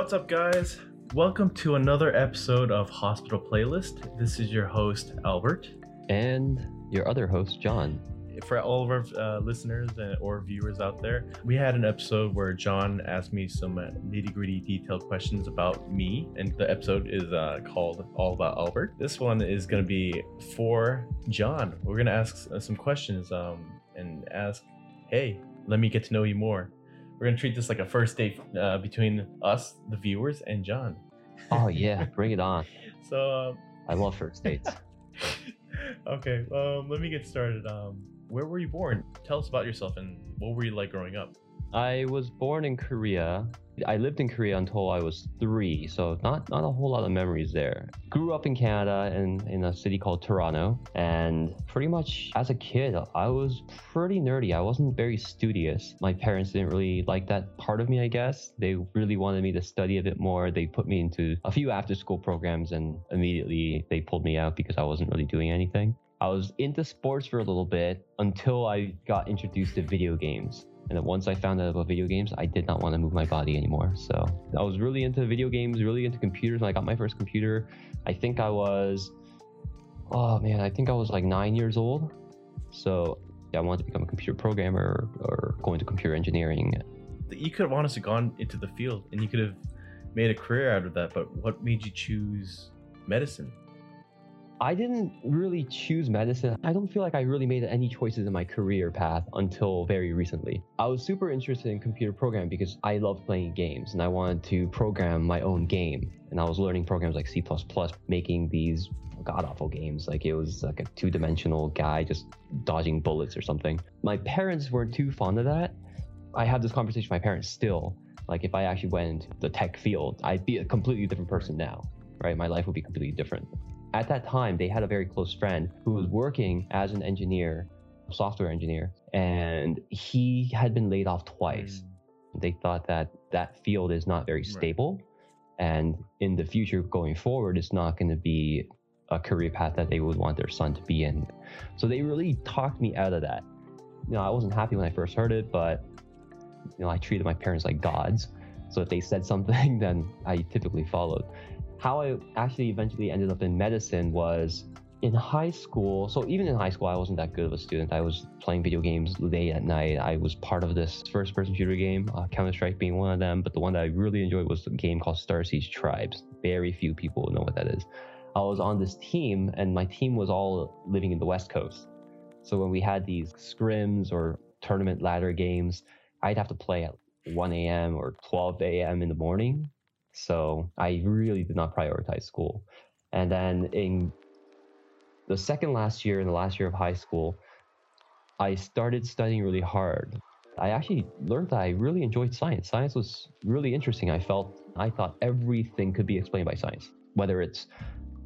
What's up, guys? Welcome to another episode of Hospital Playlist. This is your host, Albert. And your other host, John. For all of our listeners or viewers out there, we had an episode where John asked me some nitty-gritty detailed questions about me. And the episode is called All About Albert. This one is going to be for John. We're going to ask some questions and ask, hey, let me get to know you more. We're going to treat this like a first date between us, the viewers, and John. Oh, yeah. Bring it on. So I love first dates. Okay. Let me get started. Where were you born? Tell us about yourself and what were you like growing up? I was born in Korea. I lived in Korea until I was 3, so not a whole lot of memories there. Grew up in Canada in a city called Toronto, and pretty much as a kid, I was pretty nerdy. I wasn't very studious. My parents didn't really like that part of me, I guess. They really wanted me to study a bit more. They put me into a few after-school programs, and immediately they pulled me out because I wasn't really doing anything. I was into sports for a little bit until I got introduced to video games. And then once I found out about video games, I did not want to move my body anymore. So I was really into video games, really into computers. When I got my first computer, I think I was like 9 years old. So I wanted to become a computer programmer or go into computer engineering. You could have honestly gone into the field and you could have made a career out of that. But what made you choose medicine? I didn't really choose medicine. I don't feel like I really made any choices in my career path until very recently. I was super interested in computer programming because I love playing games and I wanted to program my own game. And I was learning programs like C++, making these god-awful games. Like it was like a two-dimensional guy just dodging bullets or something. My parents weren't too fond of that. I have this conversation with my parents still. Like if I actually went into the tech field, I'd be a completely different person now, right? My life would be completely different. At that time, they had a very close friend who was working as an engineer, a software engineer, and he had been laid off twice. They thought that field is not very stable. And in the future going forward, it's not going to be a career path that they would want their son to be in. So they really talked me out of that. You know, I wasn't happy when I first heard it, but you know, I treated my parents like gods. So if they said something, then I typically followed. How I actually eventually ended up in medicine was in high school. So even in high school, I wasn't that good of a student. I was playing video games late at night. I was part of this first-person shooter game, Counter-Strike being one of them. But the one that I really enjoyed was a game called Star Siege Tribes. Very few people know what that is. I was on this team, and my team was all living in the West Coast. So when we had these scrims or tournament ladder games, I'd have to play at 1 a.m. or 12 a.m. in the morning. So I really did not prioritize school. And then in the last year of high school, I started studying really hard. I actually learned that I really enjoyed science. Science was really interesting. I thought everything could be explained by science, whether it's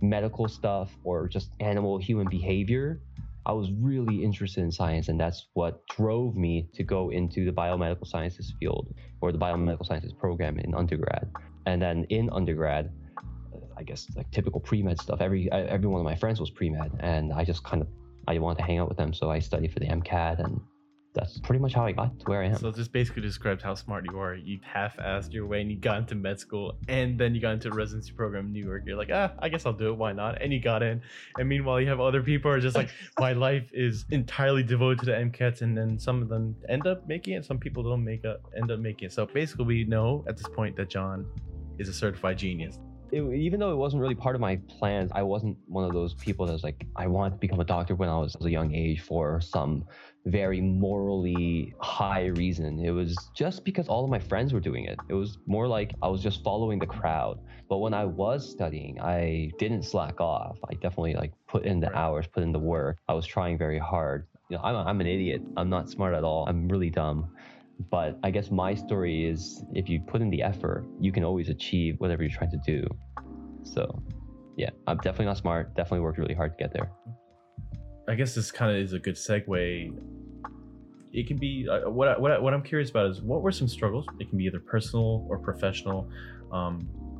medical stuff or just animal, human behavior. I was really interested in science, and that's what drove me to go into the biomedical sciences field or the biomedical sciences program in undergrad. And then in undergrad, I guess like typical pre-med stuff, every one of my friends was pre-med, and I wanted to hang out with them. So I studied for the MCAT, and that's pretty much how I got to where I am. So this basically describes how smart you are. You half-assed your way and you got into med school, and then you got into a residency program in New York. You're like, I guess I'll do it. Why not? And you got in. And meanwhile, you have other people who are just like, my life is entirely devoted to MCATs. And then some of them end up making it. Some people don't end up making it. So basically, we know at this point that John is a certified genius. Even though it wasn't really part of my plans, I wasn't one of those people that was like, I wanted to become a doctor when I was a young age for some very morally high reason. It was just because all of my friends were doing it. It was more like I was just following the crowd. But when I was studying, I didn't slack off. I definitely like put in the hours, put in the work. I was trying very hard. You know, I'm an idiot. I'm not smart at all. I'm really dumb. But I guess my story is, if you put in the effort, you can always achieve whatever you're trying to do. So yeah, I'm definitely not smart, definitely worked really hard to get there. I guess this kind of is a good segue. It can be, what I'm curious about is, what were some struggles? It can be either personal or professional.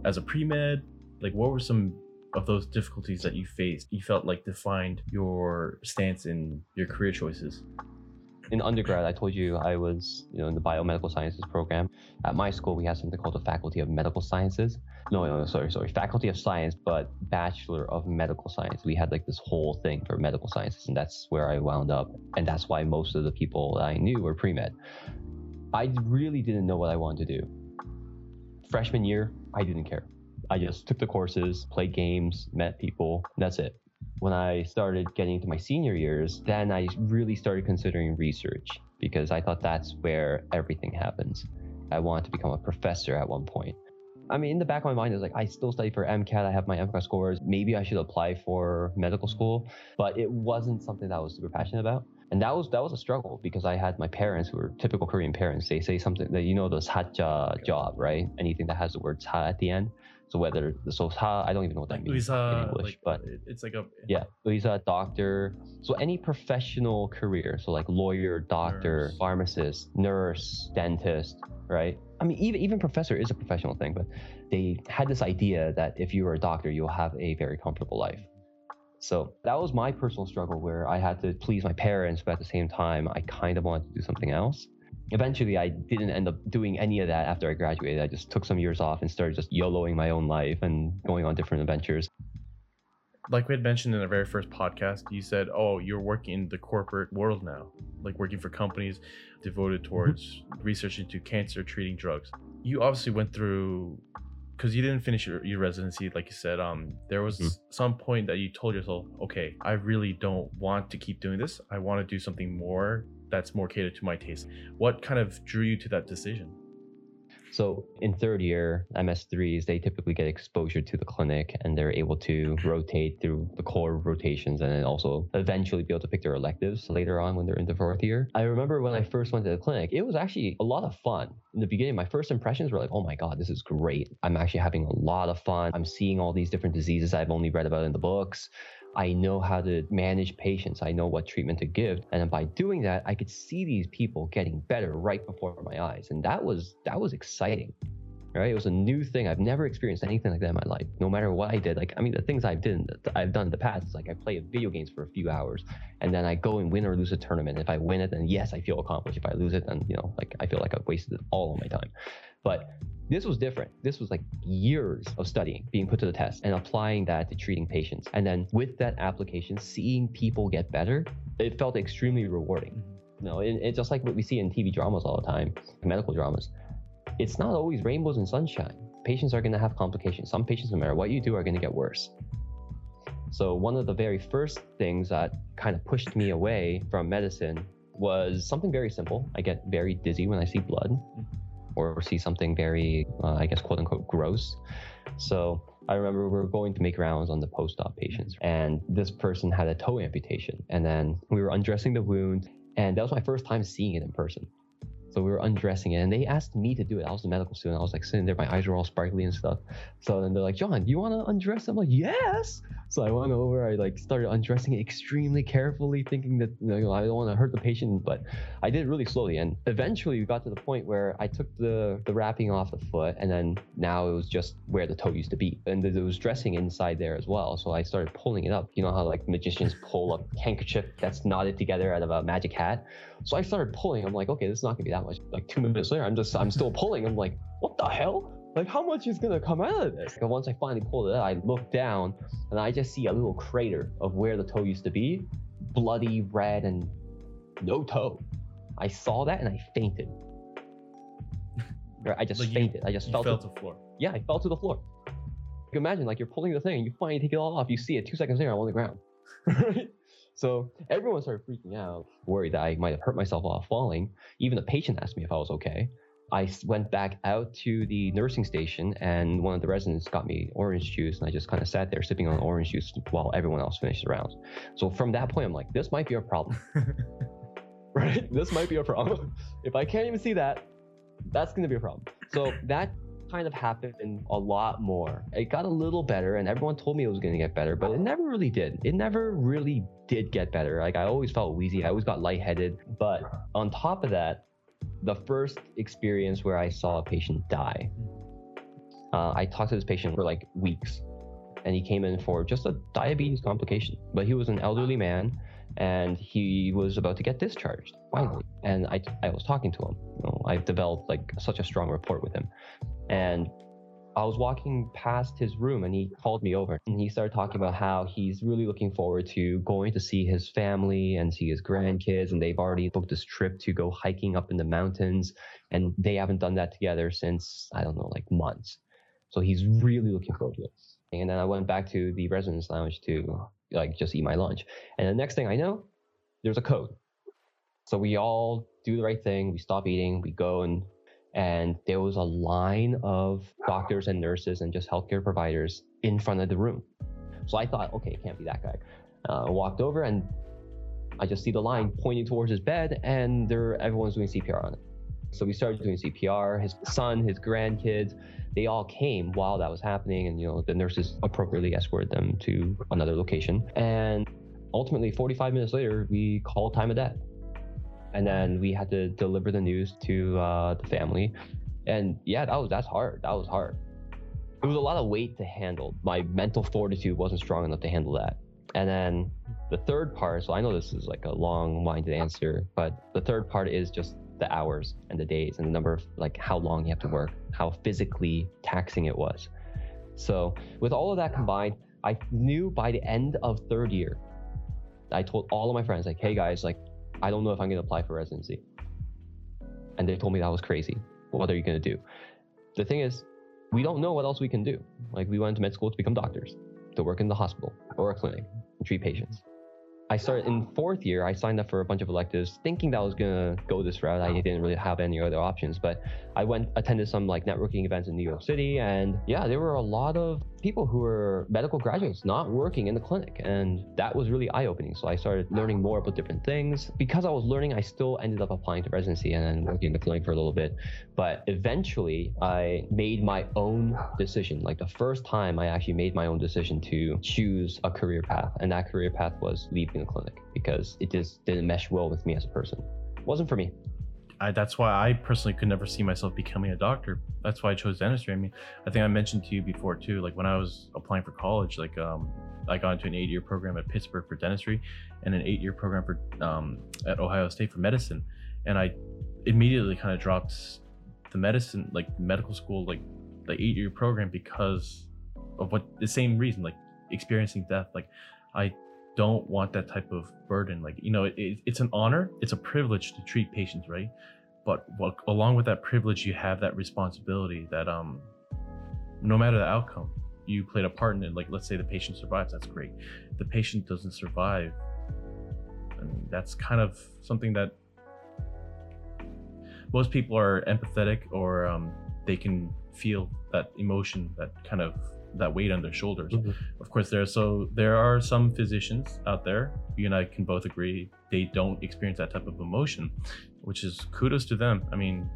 As a pre-med, like what were some of those difficulties that you faced, you felt like defined your stance in your career choices? In undergrad, I told you I was, in the biomedical sciences program. At my school, we had something called the Faculty of Medical Sciences. No, sorry. Faculty of Science, but Bachelor of Medical Science. We had like this whole thing for medical sciences, and that's where I wound up. And that's why most of the people that I knew were pre-med. I really didn't know what I wanted to do. Freshman year, I didn't care. I just took the courses, played games, met people, and that's it. When I started getting into my senior years, then I really started considering research because I thought that's where everything happens. I wanted to become a professor at one point. I mean, in the back of my mind, it was like, I still study for MCAT. I have my MCAT scores. Maybe I should apply for medical school, but it wasn't something that I was super passionate about. And that was a struggle because I had my parents who were typical Korean parents. They say something that, the satja job, right? Anything that has the word sa at the end. So whether the sa, I don't even know what that means in English, but it's like a... Yeah, 의사, doctor. So any professional career. So like lawyer, doctor, nurse, pharmacist, nurse, dentist, right? I mean, even professor is a professional thing, but they had this idea that if you were a doctor, you'll have a very comfortable life. So that was my personal struggle where I had to please my parents, but at the same time, I kind of wanted to do something else. Eventually, I didn't end up doing any of that after I graduated. I just took some years off and started just YOLOing my own life and going on different adventures. Like we had mentioned in our very first podcast, you said, oh, you're working in the corporate world now, like working for companies devoted towards research into cancer, treating drugs. You obviously went through, because you didn't finish your residency, like you said, there was some point that you told yourself, okay, I really don't want to keep doing this. I want to do something more that's more catered to my taste. What kind of drew you to that decision? So in third year, MS3s, they typically get exposure to the clinic and they're able to rotate through the core rotations and then also eventually be able to pick their electives later on when they're in the fourth year. I remember when I first went to the clinic, it was actually a lot of fun. In the beginning, my first impressions were like, oh my God, this is great. I'm actually having a lot of fun. I'm seeing all these different diseases I've only read about in the books. I know how to manage patients. I know what treatment to give. And by doing that, I could see these people getting better right before my eyes. And that was exciting, right? It was a new thing. I've never experienced anything like that in my life. No matter what I did, the things I've done in the past is like I play video games for a few hours and then I go and win or lose a tournament. If I win it, then yes, I feel accomplished. If I lose it, then, I feel like I've wasted all of my time. But this was different. This was like years of studying, being put to the test and applying that to treating patients. And then with that application, seeing people get better, it felt extremely rewarding. It's just like what we see in TV dramas all the time, medical dramas. It's not always rainbows and sunshine. Patients are going to have complications. Some patients, no matter what you do, are going to get worse. So one of the very first things that kind of pushed me away from medicine was something very simple. I get very dizzy when I see blood or see something very, quote unquote, gross. So I remember we were going to make rounds on the post-op patients and this person had a toe amputation and then we were undressing the wound and that was my first time seeing it in person. So we were undressing it and they asked me to do it. I was a medical student. I was like sitting there, my eyes were all sparkly and stuff. So then they're like, John, you want to undress? I'm like, yes. So I went over, I started undressing it extremely carefully, thinking that, I don't want to hurt the patient, but I did it really slowly. And eventually we got to the point where I took the wrapping off the foot and then now it was just where the toe used to be. And there was dressing inside there as well. So I started pulling it up. You know how magicians pull up handkerchief that's knotted together out of a magic hat. So I started pulling. I'm like, okay, this is not going to be that much. 2 minutes later, I'm still pulling. I'm like, what the hell? How much is gonna come out of this? And once I finally pulled it out, I looked down and I just see a little crater of where the toe used to be, bloody red and no toe. I saw that and I fainted. I just fainted. I just fell to the floor. Yeah, I fell to the floor. Imagine you're pulling the thing, you finally take it all off, you see it 2 seconds later, I'm on the ground. So everyone started freaking out, worried that I might have hurt myself while falling. Even the patient asked me if I was okay. I went back out to the nursing station and one of the residents got me orange juice and I just kind of sat there sipping on orange juice while everyone else finished the rounds. So from that point, I'm like, this might be a problem, right? This might be a problem. If I can't even see that, that's going to be a problem. So that kind of happened a lot more. It got a little better and everyone told me it was going to get better, but it never really did. It never really did get better. I always felt wheezy. I always got lightheaded. But on top of that, the first experience where I saw a patient die, I talked to this patient for weeks and he came in for just a diabetes complication, but he was an elderly man and he was about to get discharged finally. and I was talking to him. You know, I've developed like such a strong rapport with him. And I was walking past his room and he called me over and he started talking about how he's really looking forward to going to see his family and see his grandkids. And they've already booked this trip to go hiking up in the mountains. And they haven't done that together since, I don't know, like months. So he's really looking forward to it. And then I went back to the residence lounge to like just eat my lunch. And the next thing I know, there's a code. So we all do the right thing. We stop eating, we go and there was a line of doctors and nurses and just healthcare providers in front of the room. So I thought, okay, it can't be that guy. I walked over and I just see the line pointing towards his bed and everyone's doing CPR on it. So we started doing CPR, his son, his grandkids, they all came while that was happening. And, you know, the nurses appropriately escorted them to another location. And ultimately 45 minutes later, we called time of death. And then we had to deliver the news to the family. And yeah, that's hard. That was hard. It was a lot of weight to handle. My mental fortitude wasn't strong enough to handle that. And then the third part, so I know this is like a long-winded answer, but the third part is just the hours and the days and the number of like how long you have to work, how physically taxing it was. So with all of that combined, I knew by the end of third year, I told all of my friends like, hey guys, like, I don't know if I'm going to apply for residency. And they told me that was crazy. What are you going to do? The thing is, we don't know what else we can do. Like we went to med school to become doctors, to work in the hospital or a clinic and treat patients. I started in fourth year, I signed up for a bunch of electives thinking that I was going to go this route. I didn't really have any other options, but I attended some like networking events in New York City. And yeah, there were a lot of people who were medical graduates not working in the clinic. And that was really eye-opening. So I started learning more about different things. Because I was learning, I still ended up applying to residency and then working in the clinic for a little bit. But eventually I made my own decision. Like the first time I actually made my own decision to choose a career path. And that career path was leaving in the clinic because it just didn't mesh well with me as a person. It wasn't for me. That's why I personally could never see myself becoming a doctor. That's why I chose dentistry. I mean, I think I mentioned to you before too, like when I was applying for college, like I got into an 8-year program at Pittsburgh for dentistry and an 8-year program for at Ohio State for medicine. And I immediately kind of dropped the medicine, like medical school, like the 8-year program because of the same reason, like experiencing death. Like I don't want that type of burden. Like, you know, it's an honor, it's a privilege to treat patients, right? But along with that privilege, you have that responsibility that no matter the outcome, you played a part in it. Like, let's say the patient survives, that's great. The patient doesn't survive, I mean, that's kind of something that most people are empathetic or they can feel that emotion, that kind of that weight on their shoulders. Mm-hmm. Of course, there are some physicians out there, you and I can both agree, they don't experience that type of emotion, which is kudos to them. I mean,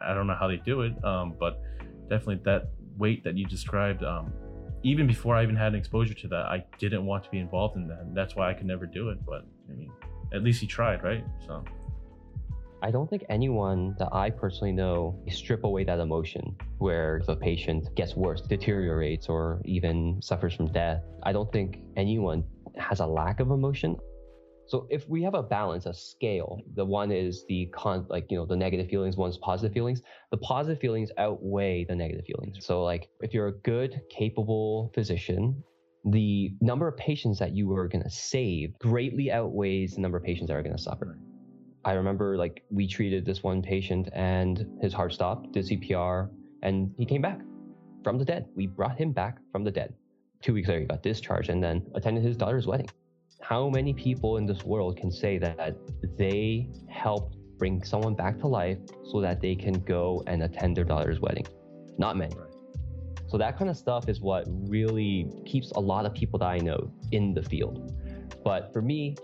I don't know how they do it, but definitely that weight that you described, even before I even had an exposure to that, I didn't want to be involved in that. And that's why I could never do it, but I mean, at least he tried, right? So I don't think anyone that I personally know strip away that emotion where the patient gets worse, deteriorates, or even suffers from death. I don't think anyone has a lack of emotion. So if we have a balance, a scale, the one is the negative feelings, one's positive feelings. The positive feelings outweigh the negative feelings. So like if you're a good, capable physician, the number of patients that you are going to save greatly outweighs the number of patients that are going to suffer. I remember like we treated this one patient and his heart stopped, did CPR, and he came back from the dead. We brought him back from the dead. 2 weeks later, he got discharged and then attended his daughter's wedding. How many people in this world can say that they helped bring someone back to life so that they can go and attend their daughter's wedding? Not many. So that kind of stuff is what really keeps a lot of people that I know in the field. But for me,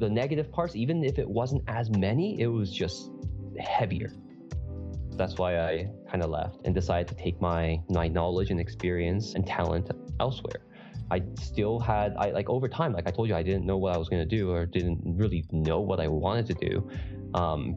the negative parts, even if it wasn't as many, it was just heavier. That's why I kind of left and decided to take my knowledge and experience and talent elsewhere. Over time, like I told you, I didn't know what I was going to do or didn't really know what I wanted to do.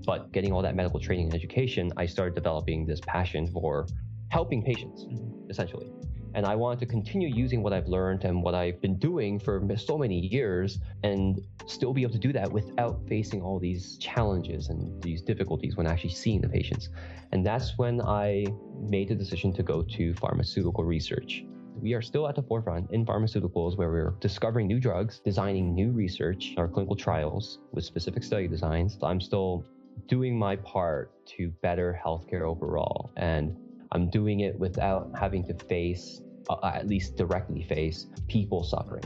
But getting all that medical training and education, I started developing this passion for helping patients, essentially. And I wanted to continue using what I've learned and what I've been doing for so many years and still be able to do that without facing all these challenges and these difficulties when actually seeing the patients. And that's when I made the decision to go to pharmaceutical research. We are still at the forefront in pharmaceuticals where we're discovering new drugs, designing new research, our clinical trials with specific study designs. I'm still doing my part to better healthcare overall. And I'm doing it without having to face, at least directly face, people suffering.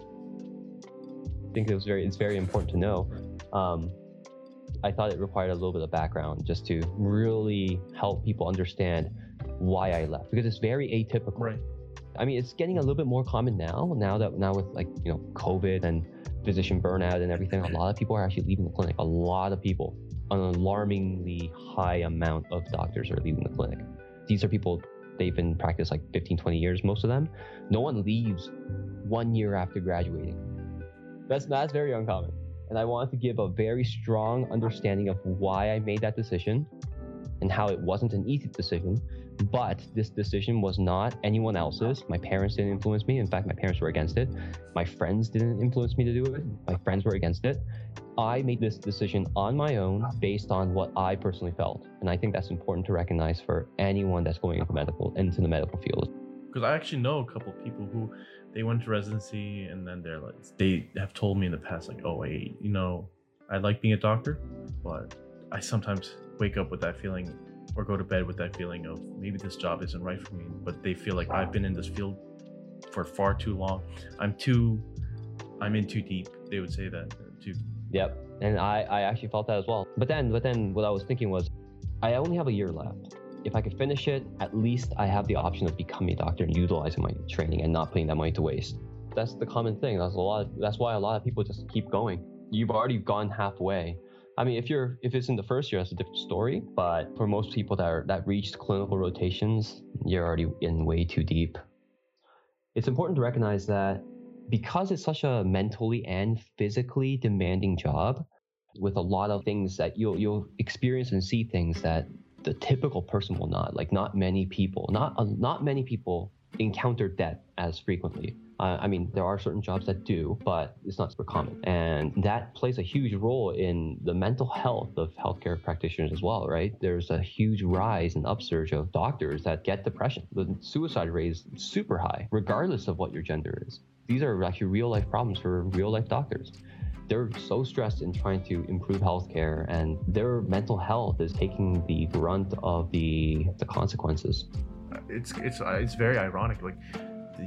I think it's very important to know. I thought it required a little bit of background just to really help people understand why I left, because it's very atypical. Right. I mean, it's getting a little bit more common now with COVID and physician burnout and everything, a lot of people are actually leaving the clinic. A lot of people, an alarmingly high amount of doctors are leaving the clinic. These are people, they've been in practice like 15, 20 years, most of them. No one leaves 1 year after graduating. That's very uncommon. And I wanted to give a very strong understanding of why I made that decision and how it wasn't an easy decision, but this decision was not anyone else's. My parents didn't influence me. In fact, my parents were against it. My friends didn't influence me to do it. My friends were against it. I made this decision on my own based on what I personally felt. And I think that's important to recognize for anyone that's going into the medical field. Because I actually know a couple of people who they went to residency and then they have told me in the past, I like being a doctor, but I sometimes wake up with that feeling or go to bed with that feeling of maybe this job isn't right for me, but they feel like I've been in this field for far too long. I'm in too deep. They would say that too. Yep. And I actually felt that as well. But then what I was thinking was, I only have a year left. If I could finish it, at least I have the option of becoming a doctor and utilizing my training and not putting that money to waste. That's the common thing. That's why a lot of people just keep going. You've already gone halfway. I mean, if it's in the first year, that's a different story. But for most people that reached clinical rotations, you're already in way too deep. It's important to recognize that because it's such a mentally and physically demanding job, with a lot of things that you'll experience and see things that the typical person will not. Like, not many people encounter death as frequently. I mean, there are certain jobs that do, but it's not super common. And that plays a huge role in the mental health of healthcare practitioners as well, right? There's a huge rise and upsurge of doctors that get depression. The suicide rate is super high, regardless of what your gender is. These are actually real life problems for real life doctors. They're so stressed in trying to improve healthcare, and their mental health is taking the brunt of the consequences. It's very ironic.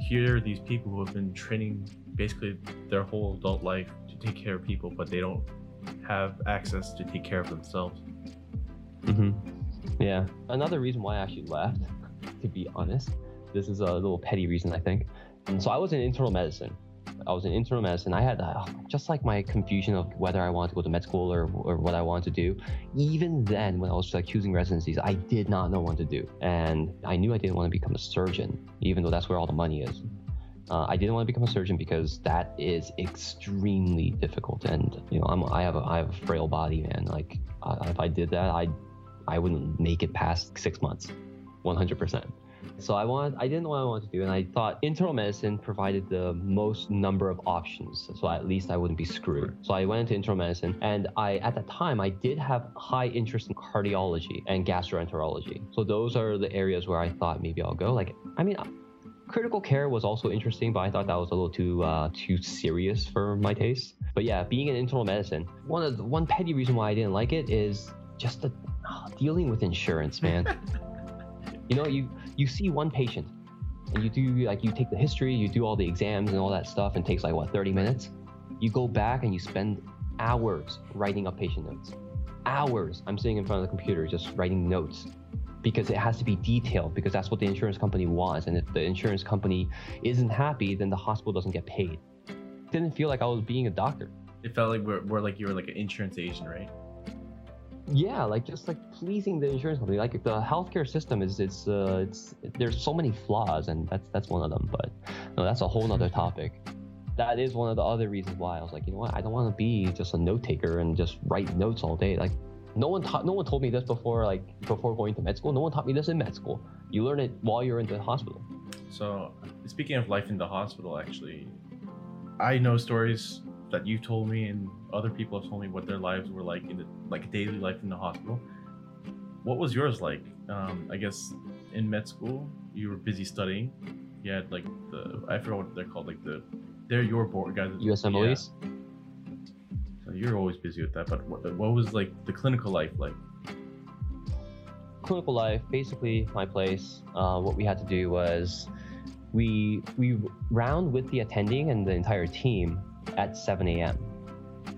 Here are these people who have been training basically their whole adult life to take care of people, but they don't have access to take care of themselves. Mm-hmm. Yeah. Another reason why I actually left, to be honest, this is a little petty reason, I think. So I was in internal medicine. I had, just like my confusion of whether I wanted to go to med school or what I wanted to do. Even then, when I was choosing residencies, I did not know what to do. And I knew I didn't want to become a surgeon, even though that's where all the money is. I didn't want to become a surgeon because that is extremely difficult. And, I have a frail body, man. If I did that, I wouldn't make it past 6 months, 100%. So I didn't know what I wanted to do, and I thought internal medicine provided the most number of options, so at least I wouldn't be screwed. So I went into internal medicine, and at that time, I did have high interest in cardiology and gastroenterology. So those are the areas where I thought maybe I'll go. Critical care was also interesting, but I thought that was a little too serious for my taste. But yeah, being in internal medicine, one petty reason why I didn't like it is just dealing with insurance, man. You see one patient, and you take the history, you do all the exams and all that stuff, and it takes 30 minutes. You go back and you spend hours writing up patient notes. Hours I'm sitting in front of the computer just writing notes, because it has to be detailed, because that's what the insurance company wants. And if the insurance company isn't happy, then the hospital doesn't get paid. It didn't feel like I was being a doctor. It felt like we're like you were like an insurance agent, right? Yeah, pleasing the insurance company. The healthcare system is there's so many flaws, and that's one of them. But no, that's a whole nother topic. That is one of the other reasons why I was like, you know what, I don't want to be just a note taker and just write notes all day. No one told me this before going to med school. No one taught me this in med school. You learn it while you're in the hospital. So speaking of life in the hospital, actually, I know stories that you've told me and other people have told me what their lives were like in the, like, daily life in the hospital. What was yours like? I guess in med school, you were busy studying. You had like the, I forgot what they're called, like the, they're your board guys. USMLEs? Yeah. So you're always busy with that, but what was like the clinical life like? Clinical life, basically my place, what we had to do was we round with the attending and the entire team at 7 a.m.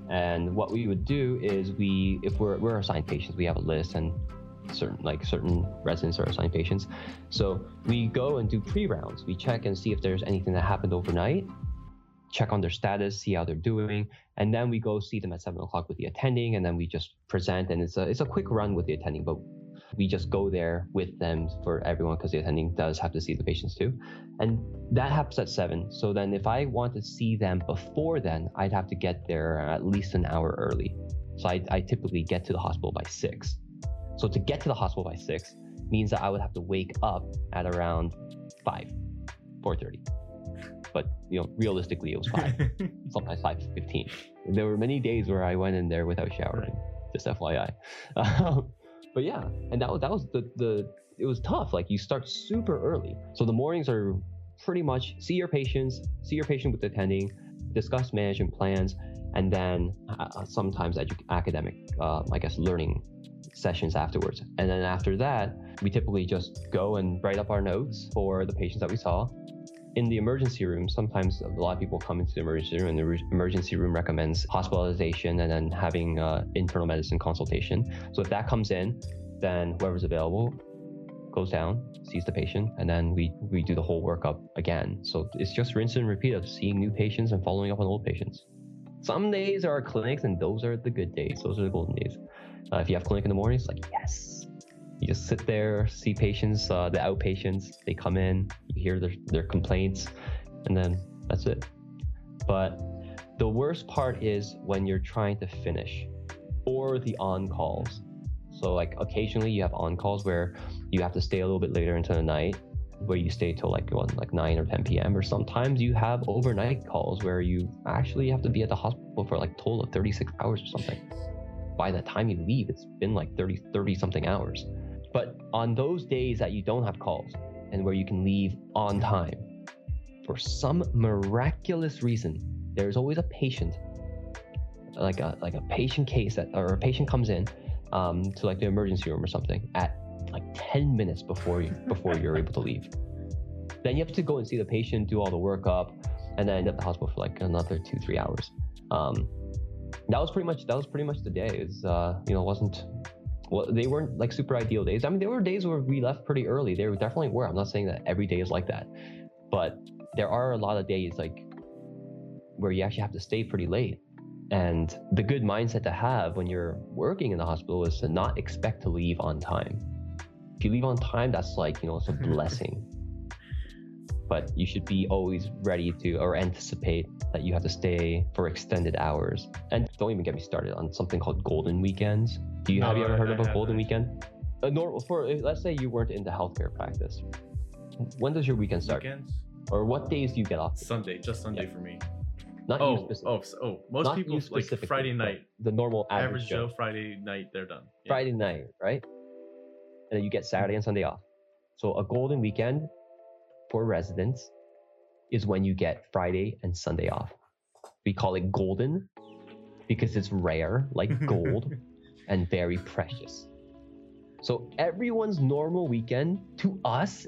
And what we would do is we, if we're assigned patients, we have a list and certain residents are assigned patients. So we go and do pre-rounds. We check and see if there's anything that happened overnight, check on their status, see how they're doing. And then we go see them at 7 o'clock with the attending, and then we just present, and it's a quick run with the attending, but we just go there with them for everyone because the attending does have to see the patients too. And that happens at 7. So then if I want to see them before then, I'd have to get there at least an hour early. So I typically get to the hospital by 6. So to get to the hospital by 6 means that I would have to wake up at around 4:30. But, you know, realistically it was 5, sometimes 5:15. There were many days where I went in there without showering, just FYI. But yeah, and that was the it was tough. Like, you start super early. So the mornings are pretty much see your patients, see your patient with the attending, discuss management plans, and then sometimes academic, I guess, learning sessions afterwards. And then after that, we typically just go and write up our notes for the patients that we saw. In the emergency room, sometimes a lot of people come into the emergency room, and the emergency room recommends hospitalization and then having internal medicine consultation. So if that comes in, then whoever's available goes down, sees the patient, and then we do the whole workup again. So it's just rinse and repeat of seeing new patients and following up on old patients. Some days are clinics, and those are the good days. Those are the golden days. If you have clinic in the morning, it's like, yes. You just sit there, see patients, the outpatients, they come in, you hear their complaints, and then that's it. But the worst part is when you're trying to finish, or the on-calls. So like occasionally you have on-calls where you have to stay a little bit later into the night, where you stay till like 9 or 10 p.m. Or sometimes you have overnight calls where you actually have to be at the hospital for like a total of 36 hours or something. By the time you leave, it's been like 30 something hours. But on those days that you don't have calls and where you can leave on time, for some miraculous reason, there's always a patient, like a patient case that, or a patient comes in to like the emergency room or something at like 10 minutes before you're able to leave. Then you have to go and see the patient, do all the workup, and then end up at the hospital for like another 2-3 hours. That was pretty much the day. It's they weren't like super ideal days. I mean, there were days where we left pretty early. There definitely were. I'm not saying that every day is like that, but there are a lot of days like where you actually have to stay pretty late. And the good mindset to have when you're working in the hospital is to not expect to leave on time. If you leave on time, that's like, you know, it's a blessing. But you should be always ready to, or anticipate that you have to stay for extended hours. And don't even get me started on something called golden weekends. Have you ever heard of a golden weekend? Let's say you weren't in the healthcare practice. When does your weekend start? Weekends? Or what days do you get off? Sunday, just Sunday for me. Most people like Friday night. The normal average Joe, Friday night, they're done. Yeah. Friday night, right? And then you get Saturday and Sunday off. So a golden weekend for residents is when you get Friday and Sunday off. We call it golden because it's rare, like gold, and very precious. So everyone's normal weekend to us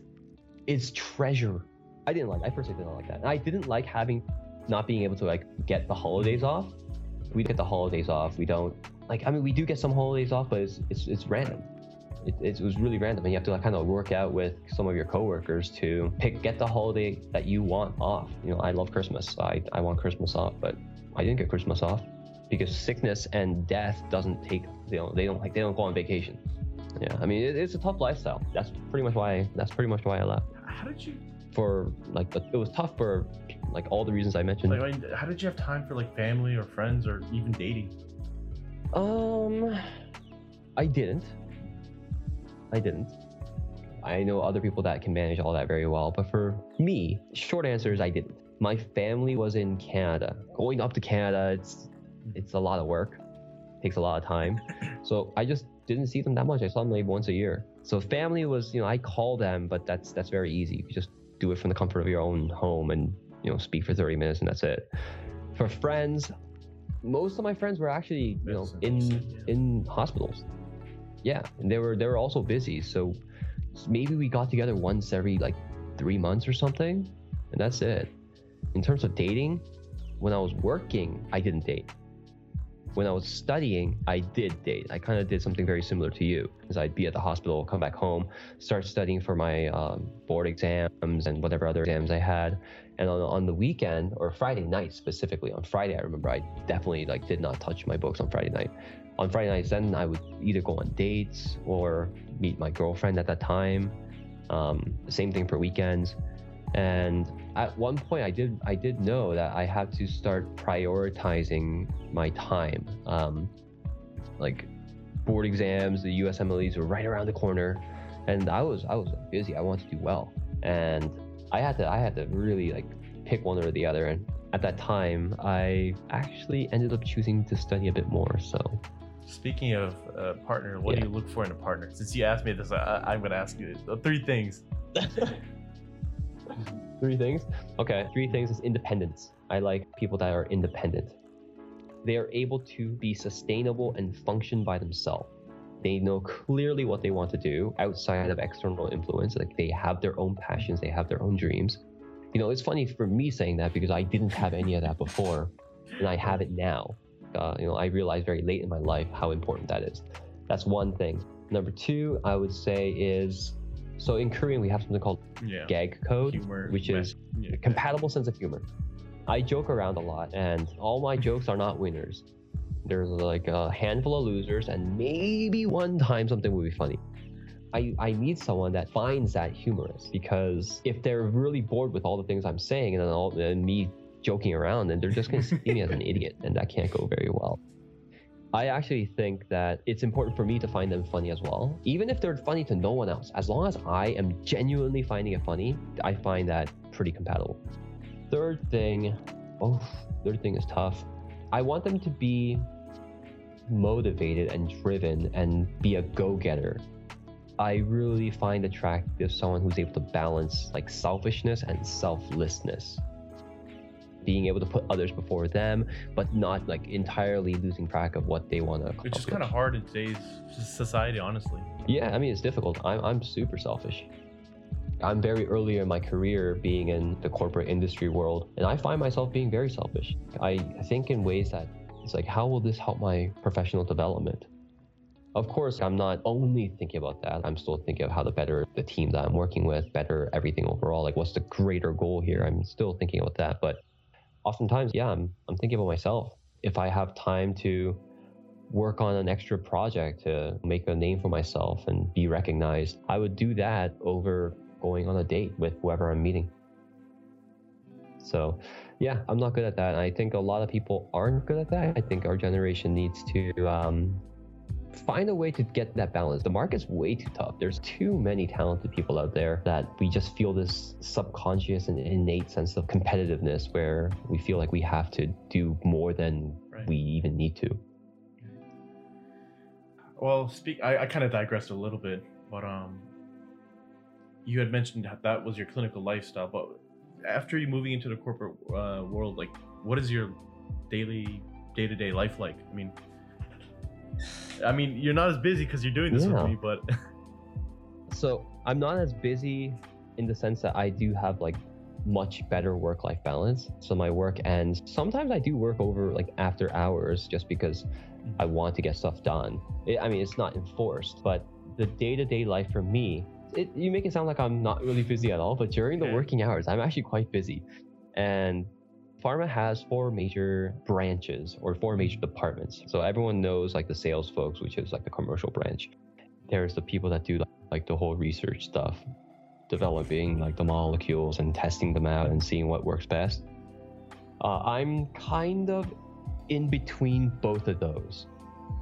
is treasure. I personally didn't like that. And I didn't like not being able to like get the holidays off. We get the holidays off. We don't like, I mean, we do get some holidays off, but it's random. It was really random, and you have to like kind of work out with some of your coworkers to get the holiday that you want off. You know, I love Christmas. I want Christmas off, but I didn't get Christmas off because sickness and death doesn't take. They don't go on vacation. Yeah, I mean it's a tough lifestyle. That's pretty much why I left. How did you? For like it was tough for like all the reasons I mentioned. Like, how did you have time for like family or friends or even dating? I didn't. I know other people that can manage all that very well. But for me, short answer is I didn't. My family was in Canada. Going up to Canada, it's a lot of work. It takes a lot of time. So I just didn't see them that much. I saw them like once a year. So family was, you know, I call them, but that's very easy. You just do it from the comfort of your own home and, you know, speak for 30 minutes and that's it. For friends, most of my friends were actually, you know, in hospitals. Yeah, and they were also busy. So maybe we got together once every like 3 months or something, and that's it. In terms of dating, when I was working, I didn't date. When I was studying, I did date. I kind of did something very similar to you, because I'd be at the hospital, come back home, start studying for my board exams and whatever other exams I had. And on the weekend, or Friday night specifically, on Friday, I remember I definitely like did not touch my books on Friday night. On Friday nights, then I would either go on dates or meet my girlfriend at that time. Same thing for weekends. And at one point I did know that I had to start prioritizing my time. Like board exams, the USMLEs were right around the corner, and I was busy. I wanted to do well, and I had to really like pick one or the other. And at that time, I actually ended up choosing to study a bit more. So speaking of partner, what do you look for in a partner? Since you asked me this, I'm going to ask you three things. Three things? Okay. Three things is independence. I like people that are independent. They are able to be sustainable and function by themselves. They know clearly what they want to do outside of external influence. Like they have their own passions. They have their own dreams. You know, it's funny for me saying that because I didn't have any of that before, and I have it now. You know, I realized very late in my life how important that is. That's one thing. Number two, I would say is, so in Korean, we have something called gag code, humor, which is a compatible sense of humor. I joke around a lot, and all my jokes are not winners. There's like a handful of losers, and maybe one time something will be funny. I need someone that finds that humorous, because if they're really bored with all the things I'm saying and me joking around, then they're just going to see me as an idiot, and that can't go very well. I actually think that it's important for me to find them funny as well. Even if they're funny to no one else, as long as I am genuinely finding it funny, I find that pretty compatible. Third thing is tough. I want them to be motivated and driven and be a go-getter. I really find attractive someone who's able to balance like selfishness and selflessness. Being able to put others before them, but not like entirely losing track of what they want to accomplish. Which is kind of hard in today's society, honestly. Yeah, I mean, it's difficult. I'm super selfish. I'm very early in my career being in the corporate industry world, and I find myself being very selfish. I think in ways that it's like, how will this help my professional development? Of course, I'm not only thinking about that. I'm still thinking of how to better the team that I'm working with, better everything overall. Like, what's the greater goal here? I'm still thinking about that, but oftentimes, I'm thinking about myself. If I have time to work on an extra project to make a name for myself and be recognized, I would do that over going on a date with whoever I'm meeting. So, I'm not good at that. I think a lot of people aren't good at that. I think our generation needs to find a way to get that balance. The market's way too tough. There's too many talented people out there that we just feel this subconscious and innate sense of competitiveness where we feel like we have to do more than we even need to. Well, I kind of digressed a little bit, but you had mentioned that was your clinical lifestyle, but after you moving into the corporate world, like what is your day-to-day life like? I mean, you're not as busy because you're doing this with me, but... So I'm not as busy in the sense that I do have like much better work-life balance. So my work ends. Sometimes I do work over like after hours just because I want to get stuff done. It's not enforced, but the day-to-day life for me, you make it sound like I'm not really busy at all, but during the working hours, I'm actually quite busy. And pharma has four major branches or four major departments. So everyone knows like the sales folks, which is like the commercial branch. There's the people that do like the whole research stuff, developing like the molecules and testing them out and seeing what works best. I'm kind of in between both of those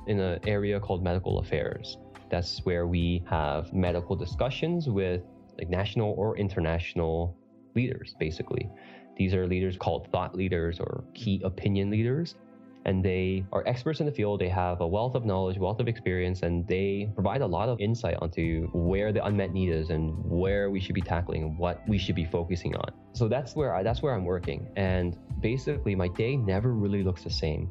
in an area called medical affairs. That's where we have medical discussions with like national or international leaders, basically. These are leaders called thought leaders or key opinion leaders, and they are experts in the field. They have a wealth of knowledge, wealth of experience, and they provide a lot of insight onto where the unmet need is and where we should be tackling and what we should be focusing on. So that's where I'm working. And basically my day never really looks the same.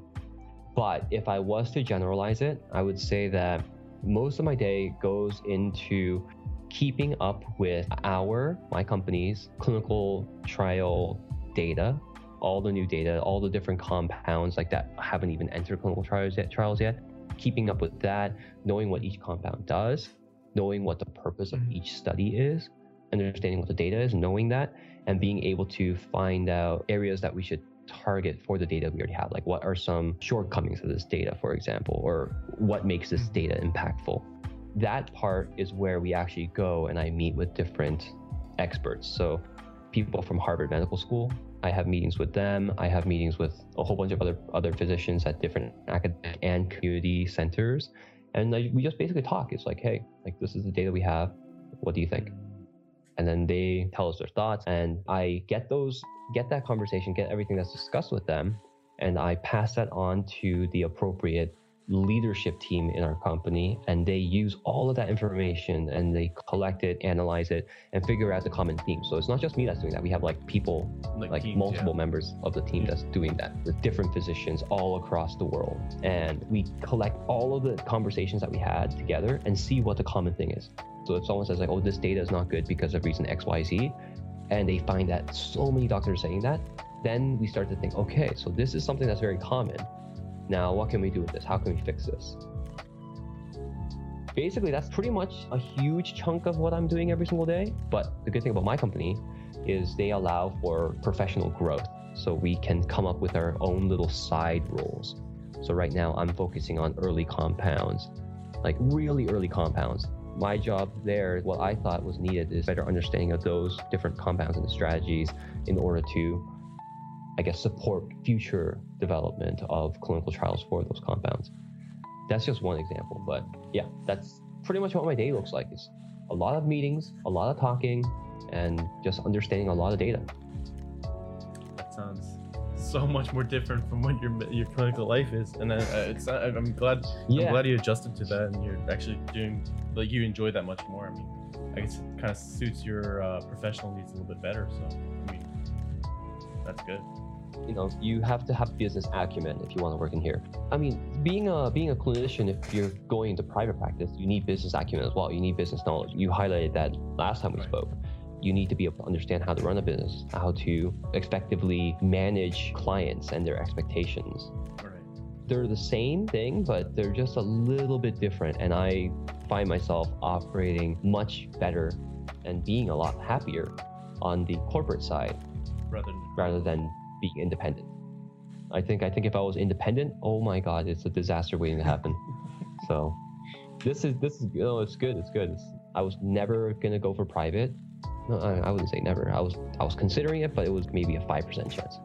But if I was to generalize it, I would say that most of my day goes into keeping up with my company's clinical trial data, all the new data, all the different compounds like that haven't even entered clinical trials yet, keeping up with that, knowing what each compound does, knowing what the purpose of each study is, understanding what the data is, knowing that, and being able to find out areas that we should target for the data we already have. Like what are some shortcomings of this data, for example, or what makes this data impactful? That part is where we actually go and I meet with different experts. So people from Harvard Medical School, I have meetings with them. I have meetings with a whole bunch of other physicians at different academic and community centers. And we just basically talk. It's like, hey, like this is the data we have. What do you think? And then they tell us their thoughts and I get that conversation, get everything that's discussed with them. And I pass that on to the appropriate leadership team in our company, and they use all of that information and they collect it, analyze it, and figure out the common theme. So it's not just me that's doing that. We have like people, like teams, multiple members of the team that's doing that with different physicians all across the world. And we collect all of the conversations that we had together and see what the common thing is. So if someone says like, oh, this data is not good because of reason X, Y, Z, and they find that so many doctors are saying that, then we start to think, okay, so this is something that's very common. Now, what can we do with this? How can we fix this? Basically, that's pretty much a huge chunk of what I'm doing every single day. But the good thing about my company is they allow for professional growth. So we can come up with our own little side roles. So right now I'm focusing on early compounds, like really early compounds. My job there, what I thought was needed is better understanding of those different compounds and the strategies in order to, I guess, support future development of clinical trials for those compounds. That's just one example, but yeah, that's pretty much what my day looks like. It's a lot of meetings, a lot of talking, and just understanding a lot of data. That sounds so much more different from what your clinical life is, and I'm glad you adjusted to that, and you're actually doing like you enjoy that much more. I mean, I guess it kind of suits your professional needs a little bit better. So I mean, that's good. You know, you have to have business acumen if you want to work in here. I mean, being a clinician, if you're going into private practice, you need business acumen as well. You need business knowledge. You highlighted that last time we spoke. You need to be able to understand how to run a business, how to effectively manage clients and their expectations. Right. They're the same thing, but they're just a little bit different. And I find myself operating much better and being a lot happier on the corporate side rather than being independent. I think if I was independent, oh my God, it's a disaster waiting to happen. So this is, you know, it's good. I was never gonna go for private. No, I wouldn't say never. I was considering it, but it was maybe a 5% chance.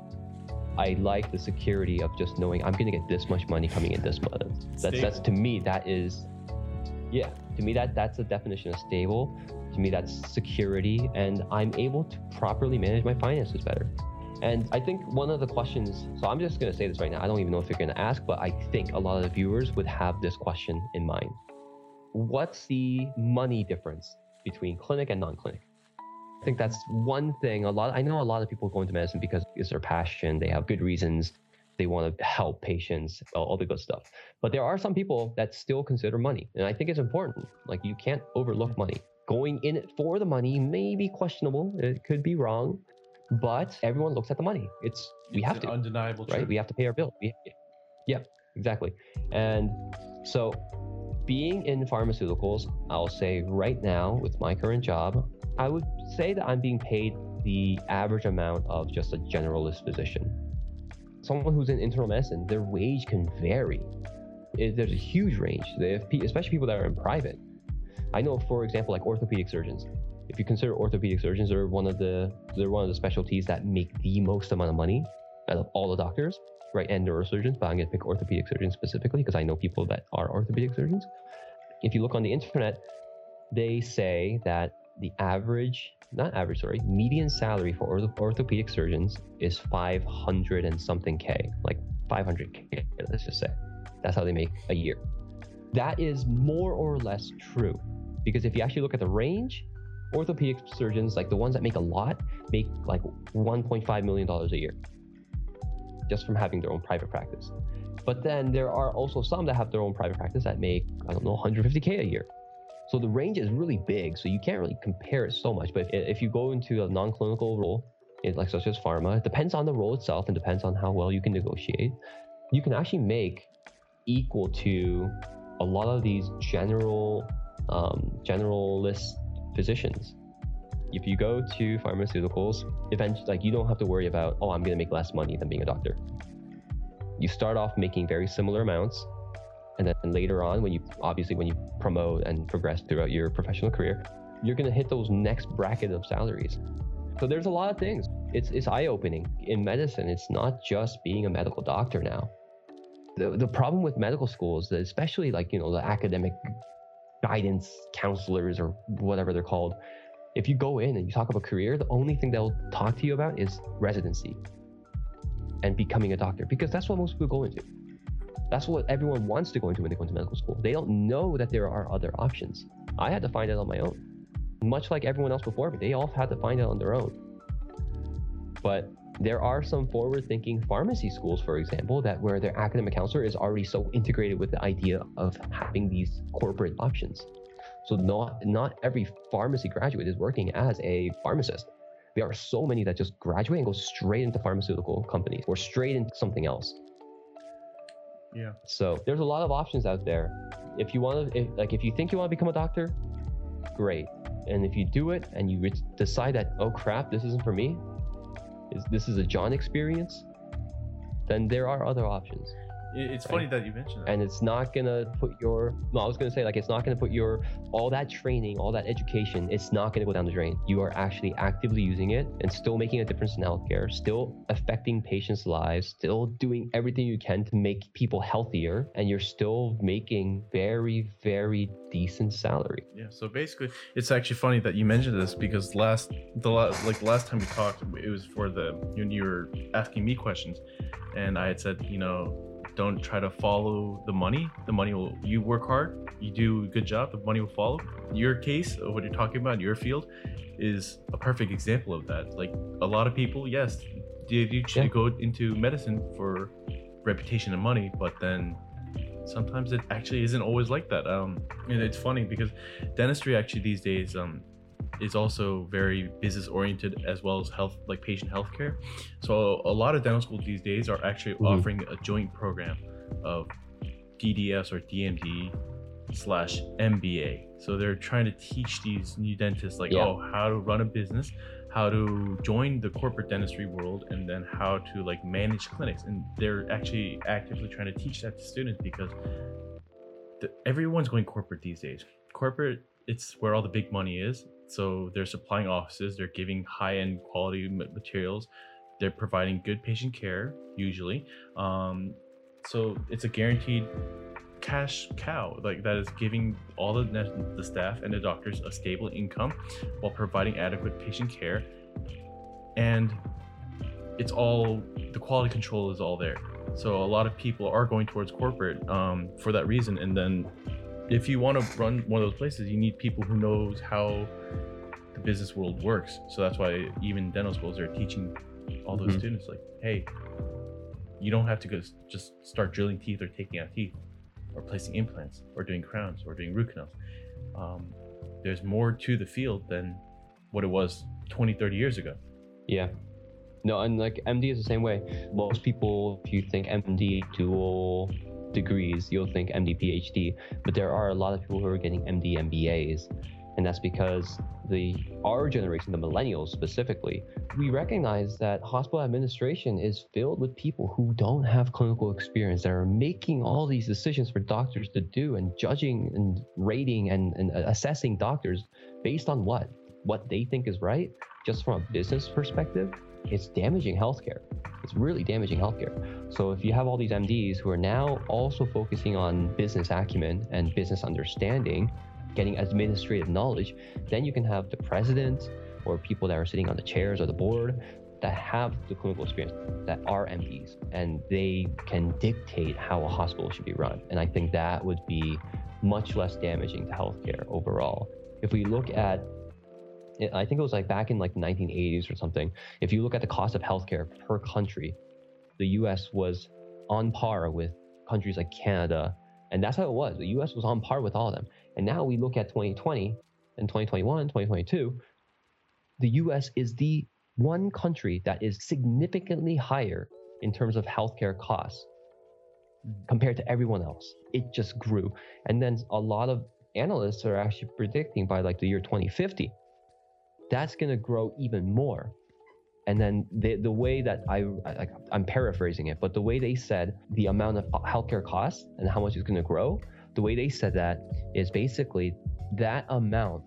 I like the security of just knowing I'm gonna get this much money coming in this month. That's to me, that is, yeah. To me, that's a definition of stable. To me, that's security, and I'm able to properly manage my finances better. And I think one of the questions, so I'm just going to say this right now, I don't even know if you're going to ask, but I think a lot of the viewers would have this question in mind. What's the money difference between clinic and non-clinic? I think that's one thing. I know a lot of people go into medicine because it's their passion. They have good reasons. They want to help patients, all the good stuff. But there are some people that still consider money. And I think it's important. Like you can't overlook money. Going in it for the money may be questionable. It could be wrong. But everyone looks at the money. We have to, undeniable truth, right? We have to pay our bill. Yeah, exactly. And so being in pharmaceuticals, I'll say right now with my current job, I would say that I'm being paid the average amount of just a generalist physician. Someone who's in internal medicine, their wage can vary. There's a huge range, especially people that are in private. I know, for example, like orthopedic surgeons. If you consider orthopedic surgeons, they're one of the specialties that make the most amount of money out of all the doctors, right? And neurosurgeons, but I'm going to pick orthopedic surgeons specifically because I know people that are orthopedic surgeons. If you look on the internet, they say that the median salary for orthopedic surgeons is 500 and something K, like 500K, let's just say. That's how they make a year. That is more or less true, because if you actually look at the range, orthopedic surgeons, like the ones that make a lot, make like $1.5 million a year just from having their own private practice. But then there are also some that have their own private practice that make, I don't know, 150K a year. So the range is really big, so you can't really compare it so much. But if you go into a non-clinical role, like such as pharma, it depends on the role itself and depends on how well you can negotiate. You can actually make equal to a lot of these generalist physicians. If you go to pharmaceuticals, eventually, like, you don't have to worry about, oh, I'm going to make less money than being a doctor. You start off making very similar amounts. And then later on, when you promote and progress throughout your professional career, you're going to hit those next bracket of salaries. So there's a lot of things. It's eye-opening. In medicine, it's not just being a medical doctor now. The problem with medical school is that, especially like, you know, the academic guidance counselors or whatever they're called, if you go in and you talk about career, the only thing they'll talk to you about is residency and becoming a doctor, because that's what most people go into. That's what everyone wants to go into when they go into medical school. They don't know that there are other options. I had to find out on my own. Much like everyone else before me, they all had to find out on their own. But there are some forward-thinking pharmacy schools, for example, where their academic counselor is already so integrated with the idea of having these corporate options. So not every pharmacy graduate is working as a pharmacist. There are so many that just graduate and go straight into pharmaceutical companies or straight into something else. Yeah. So there's a lot of options out there. If you want to, if you think you want to become a doctor, great. And if you do it and you decide that, oh crap, this isn't for me, this is a John experience, then there are other options. It's funny that you mentioned that. And it's not gonna put your, no, I was gonna say, like, it's not gonna put your, all that training, all that education, it's not gonna go down the drain. You are actually actively using it and still making a difference in healthcare, still affecting patients' lives, still doing everything you can to make people healthier, and you're still making very, very decent salary. Yeah, so basically, it's actually funny that you mentioned this, because last time we talked, it was when you were asking me questions, and I had said, you know, don't try to follow the money. The money will, you work hard, you do a good job, the money will follow. Your case of what you're talking about in your field is a perfect example of that. Like, a lot of people, yes, they do go into medicine for reputation and money, but then sometimes it actually isn't always like that. And it's funny because dentistry actually these days is also very business oriented, as well as health, like patient healthcare. So a lot of dental schools these days are actually offering a joint program of DDS or DMD / MBA. So they're trying to teach these new dentists, like, how to run a business, how to join the corporate dentistry world, and then how to like manage clinics. And they're actually actively trying to teach that to students, because everyone's going corporate these days. Corporate, it's where all the big money is. So they're supplying offices, they're giving high-end quality materials, they're providing good patient care, usually. So it's a guaranteed cash cow, like, that is giving all the staff and the doctors a stable income while providing adequate patient care. And it's all, the quality control is all there. So a lot of people are going towards corporate for that reason. And then if you want to run one of those places, you need people who knows how the business world works. So that's why even dental schools are teaching all those students, like, hey, you don't have to go just start drilling teeth or taking out teeth or placing implants or doing crowns or doing root canals. There's more to the field than what it was 20, 30 years ago. Yeah. No, and like MD is the same way. Most people, if you think MD dual degrees, you'll think MD, PhD, but there are a lot of people who are getting MD, MBAs, and that's because our generation, the millennials specifically, we recognize that hospital administration is filled with people who don't have clinical experience, that are making all these decisions for doctors to do, and judging and rating and assessing doctors based on what they think is right, just from a business perspective. It's damaging healthcare. It's really damaging healthcare. So if you have all these MDs who are now also focusing on business acumen and business understanding, getting administrative knowledge, then you can have the president or people that are sitting on the chairs or the board that have the clinical experience, that are MDs, and they can dictate how a hospital should be run. And I think that would be much less damaging to healthcare overall. If we look at, I think it was like back in like the 1980s or something, if you look at the cost of healthcare per country, the US was on par with countries like Canada. And that's how it was. The US was on par with all of them. And now we look at 2020 and 2021, 2022, the US is the one country that is significantly higher in terms of healthcare costs compared to everyone else. It just grew. And then a lot of analysts are actually predicting by like the year 2050, that's going to grow even more. And then the way that I'm paraphrasing it, but the way they said the amount of healthcare costs and how much it's going to grow, the way they said that is basically that amount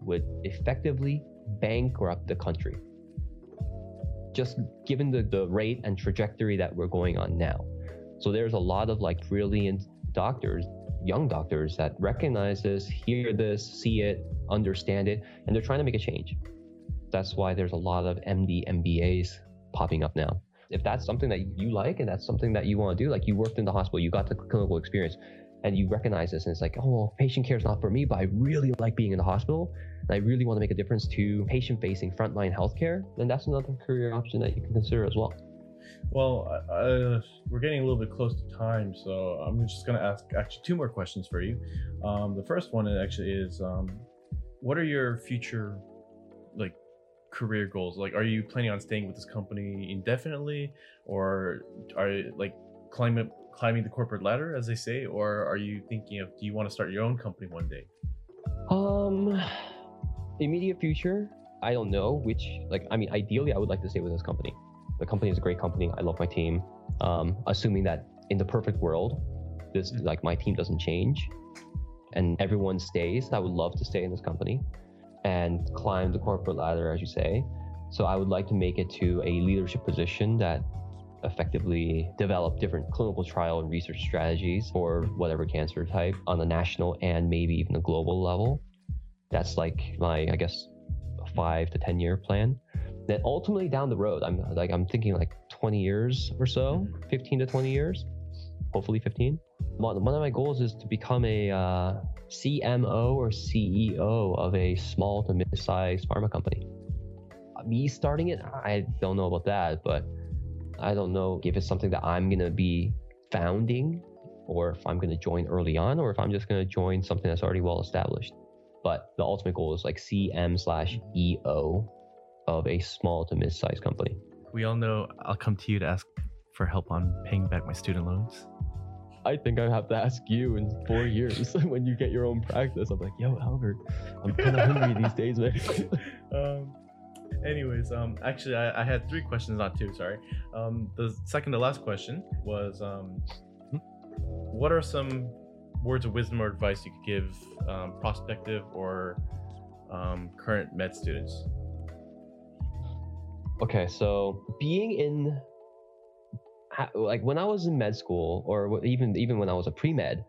would effectively bankrupt the country, just given the rate and trajectory that we're going on now. So there's a lot of like brilliant doctors, young doctors that recognize this, hear this, see it, understand it, and they're trying to make a change. That's why there's a lot of MD MBAs popping up now. If that's something that you like and that's something that you want to do, like you worked in the hospital, you got the clinical experience, and you recognize this, and it's like, oh, well, patient care is not for me, but I really like being in the hospital, and I really want to make a difference to patient-facing frontline healthcare, then that's another career option that you can consider as well. Well, we're getting a little bit close to time, so I'm just going to ask actually two more questions for you. The first one actually is, what are your future like career goals? Like, are you planning on staying with this company indefinitely, or are you like climbing the corporate ladder, as they say, or are you thinking of, do you want to start your own company one day? Immediate future, I don't know, ideally I would like to stay with this company. The company is a great company. I love my team. Assuming that in the perfect world, this like my team doesn't change and everyone stays, I would love to stay in this company and climb the corporate ladder, as you say. So I would like to make it to a leadership position that effectively develop different clinical trial and research strategies for whatever cancer type on a national and maybe even a global level. That's like my, I guess, 5 to 10 year plan. Then ultimately down the road, I'm thinking like 20 years or so, 15 to 20 years, hopefully 15. One of my goals is to become a CMO or CEO of a small to mid-sized pharma company. Me starting it, I don't know about that, but I don't know if it's something that I'm going to be founding or if I'm going to join early on or if I'm just going to join something that's already well established. But the ultimate goal is like CM/EO of a small to mid-sized company. We all know I'll come to you to ask for help on paying back my student loans. I think I have to ask you in 4 years when you get your own practice. I'm like, yo, Albert, I'm kind of hungry these days, man. Actually, I had three questions, not two, sorry. The second to last question was, what are some words of wisdom or advice you could give prospective or current med students? Okay, so being in, like when I was in med school, or even when I was a pre-med,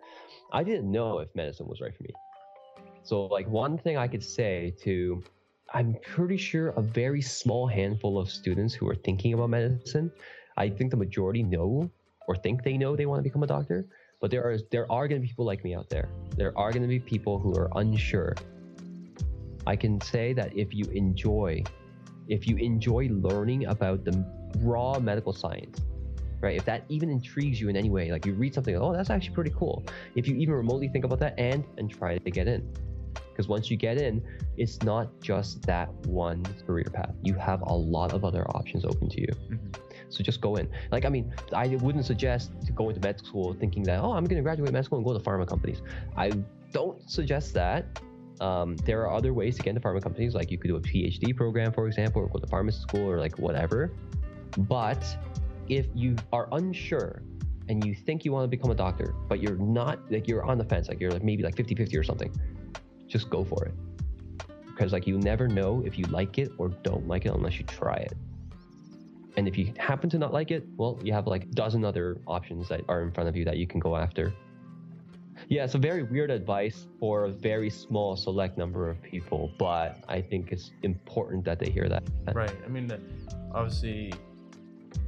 I didn't know if medicine was right for me. So like one thing I could say to, I'm pretty sure a very small handful of students who are thinking about medicine, I think the majority know or think they know they want to become a doctor, but there are going to be people like me out there. There are going to be people who are unsure. I can say that if you enjoy learning about the raw medical science, right? If that even intrigues you in any way, like you read something, oh, that's actually pretty cool. If you even remotely think about that and try to get in. Because once you get in, it's not just that one career path. You have a lot of other options open to you. Mm-hmm. So just go in. Like, I mean, I wouldn't suggest to go into med school thinking that, oh, I'm going to graduate med school and go to pharma companies. I don't suggest that. There are other ways to get into pharma companies. Like you could do a PhD program, for example, or go to pharmacy school or like whatever. But if you are unsure and you think you want to become a doctor, but you're not, like you're on the fence, like you're like maybe like 50-50 or something, just go for it, because like you never know if you like it or don't like it unless you try it. And if you happen to not like it, well, you have like a dozen other options that are in front of you that you can go after. Yeah, it's a very weird advice for a very small select number of people, but I think it's important that they hear that. Right. I mean, obviously,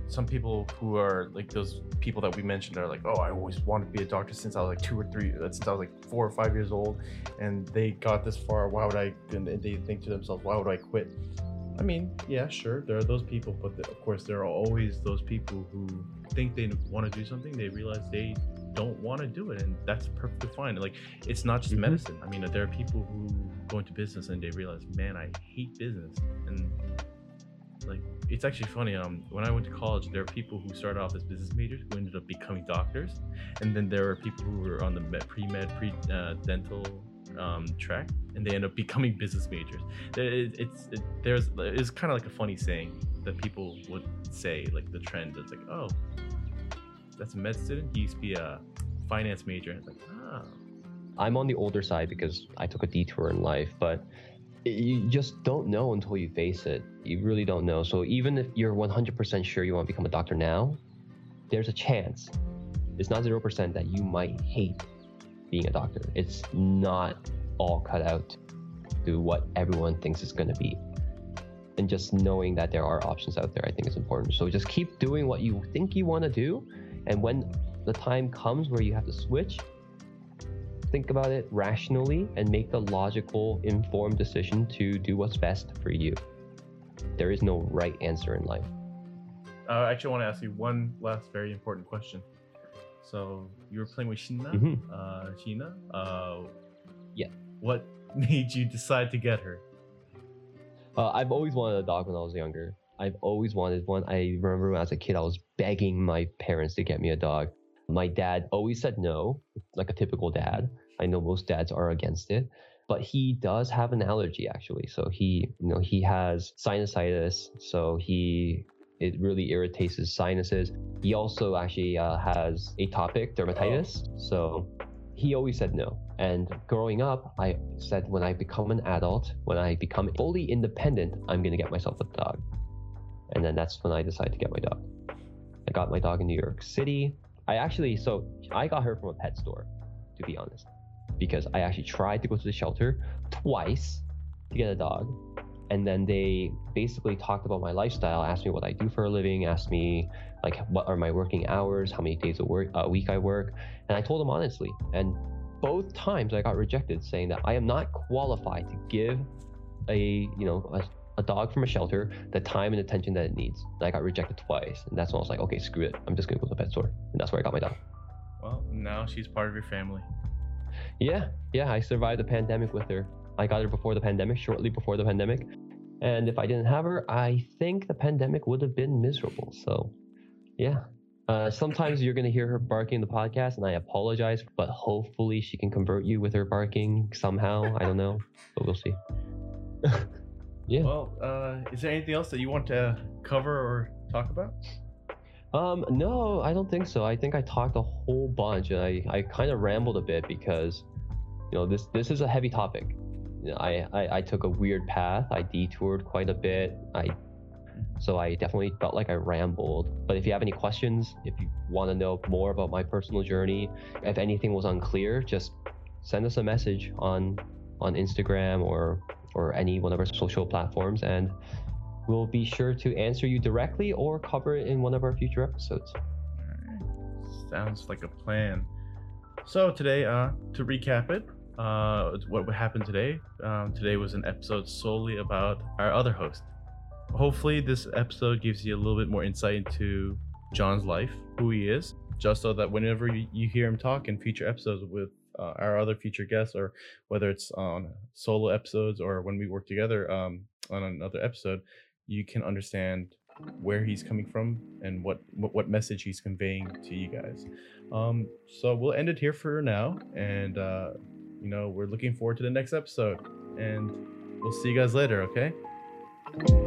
some people who are like those people that we mentioned are like, oh, I always wanted to be a doctor since I was like 2 or 3, since I was like 4 or 5 years old, and they got this far. Why would I? And they think to themselves, why would I quit? I mean, yeah, sure, there are those people, but of course, there are always those people who think they want to do something, they realize they don't want to do it, and that's perfectly fine. Like, it's not just medicine. I mean, there are people who go into business and they realize, man, I hate business. And like, it's actually funny, when I went to college, there are people who started off as business majors who ended up becoming doctors, and then there are people who were on the pre-dental track, and they end up becoming business majors. It's kind of like a funny saying that people would say, like the trend that's like, oh, that's a med student, he used to be a finance major. And it's like, oh. I'm on the older side because I took a detour in life, but you just don't know until you face it. You really don't know. So even if you're 100% sure you want to become a doctor now, there's a chance. It's not 0% that you might hate being a doctor. It's not all cut out to what everyone thinks it's going to be. And just knowing that there are options out there, I think is important. So just keep doing what you think you want to do. And when the time comes where you have to switch, think about it rationally and make the logical, informed decision to do what's best for you. There is no right answer in life. I actually want to ask you one last very important question. So you were playing with Shina. Yeah. What made you decide to get her? I've always wanted a dog when I was younger. I've always wanted one. I remember when I was a kid, I was begging my parents to get me a dog. My dad always said no, like a typical dad. I know most dads are against it, but he does have an allergy actually. So he, he has sinusitis. So it really irritates his sinuses. He also actually has atopic dermatitis. So he always said no. And growing up, I said, when I become an adult, when I become fully independent, I'm going to get myself a dog. And then that's when I decided to get my dog. I got my dog in New York City. So I got her from a pet store, to be honest, because I actually tried to go to the shelter twice to get a dog. And then they basically talked about my lifestyle, asked me what I do for a living, asked me like, what are my working hours? How many days a week I work? And I told them honestly. And both times I got rejected, saying that I am not qualified to give a dog from a shelter the time and attention that it needs. I got rejected twice, and that's when I was like, okay, screw it, I'm just gonna go to the pet store. And that's where I got my dog. Well, now she's part of your family. Yeah, I survived the pandemic with her. I got her before the pandemic, shortly before the pandemic, and if I didn't have her, I think the pandemic would have been miserable. So yeah, sometimes you're gonna hear her barking in the podcast, and I apologize, but hopefully she can convert you with her barking somehow. I don't know, but we'll see. Yeah. Well, is there anything else that you want to cover or talk about? No, I don't think so. I think I talked a whole bunch, and I kind of rambled a bit because, this is a heavy topic. I took a weird path. I detoured quite a bit. So I definitely felt like I rambled. But if you have any questions, if you want to know more about my personal journey, if anything was unclear, just send us a message on Instagram or any one of our social platforms, and we'll be sure to answer you directly or cover it in one of our future episodes. All right. Sounds like a plan. So today, to recap it, what happened today, today was an episode solely about our other host. Hopefully this episode gives you a little bit more insight into John's life, who he is, just so that whenever you hear him talk in future episodes with our other future guests, or whether it's on solo episodes or when we work together on another episode, you can understand where he's coming from and what message he's conveying to you guys. So we'll end it here for now, and we're looking forward to the next episode, and we'll see you guys later. Okay.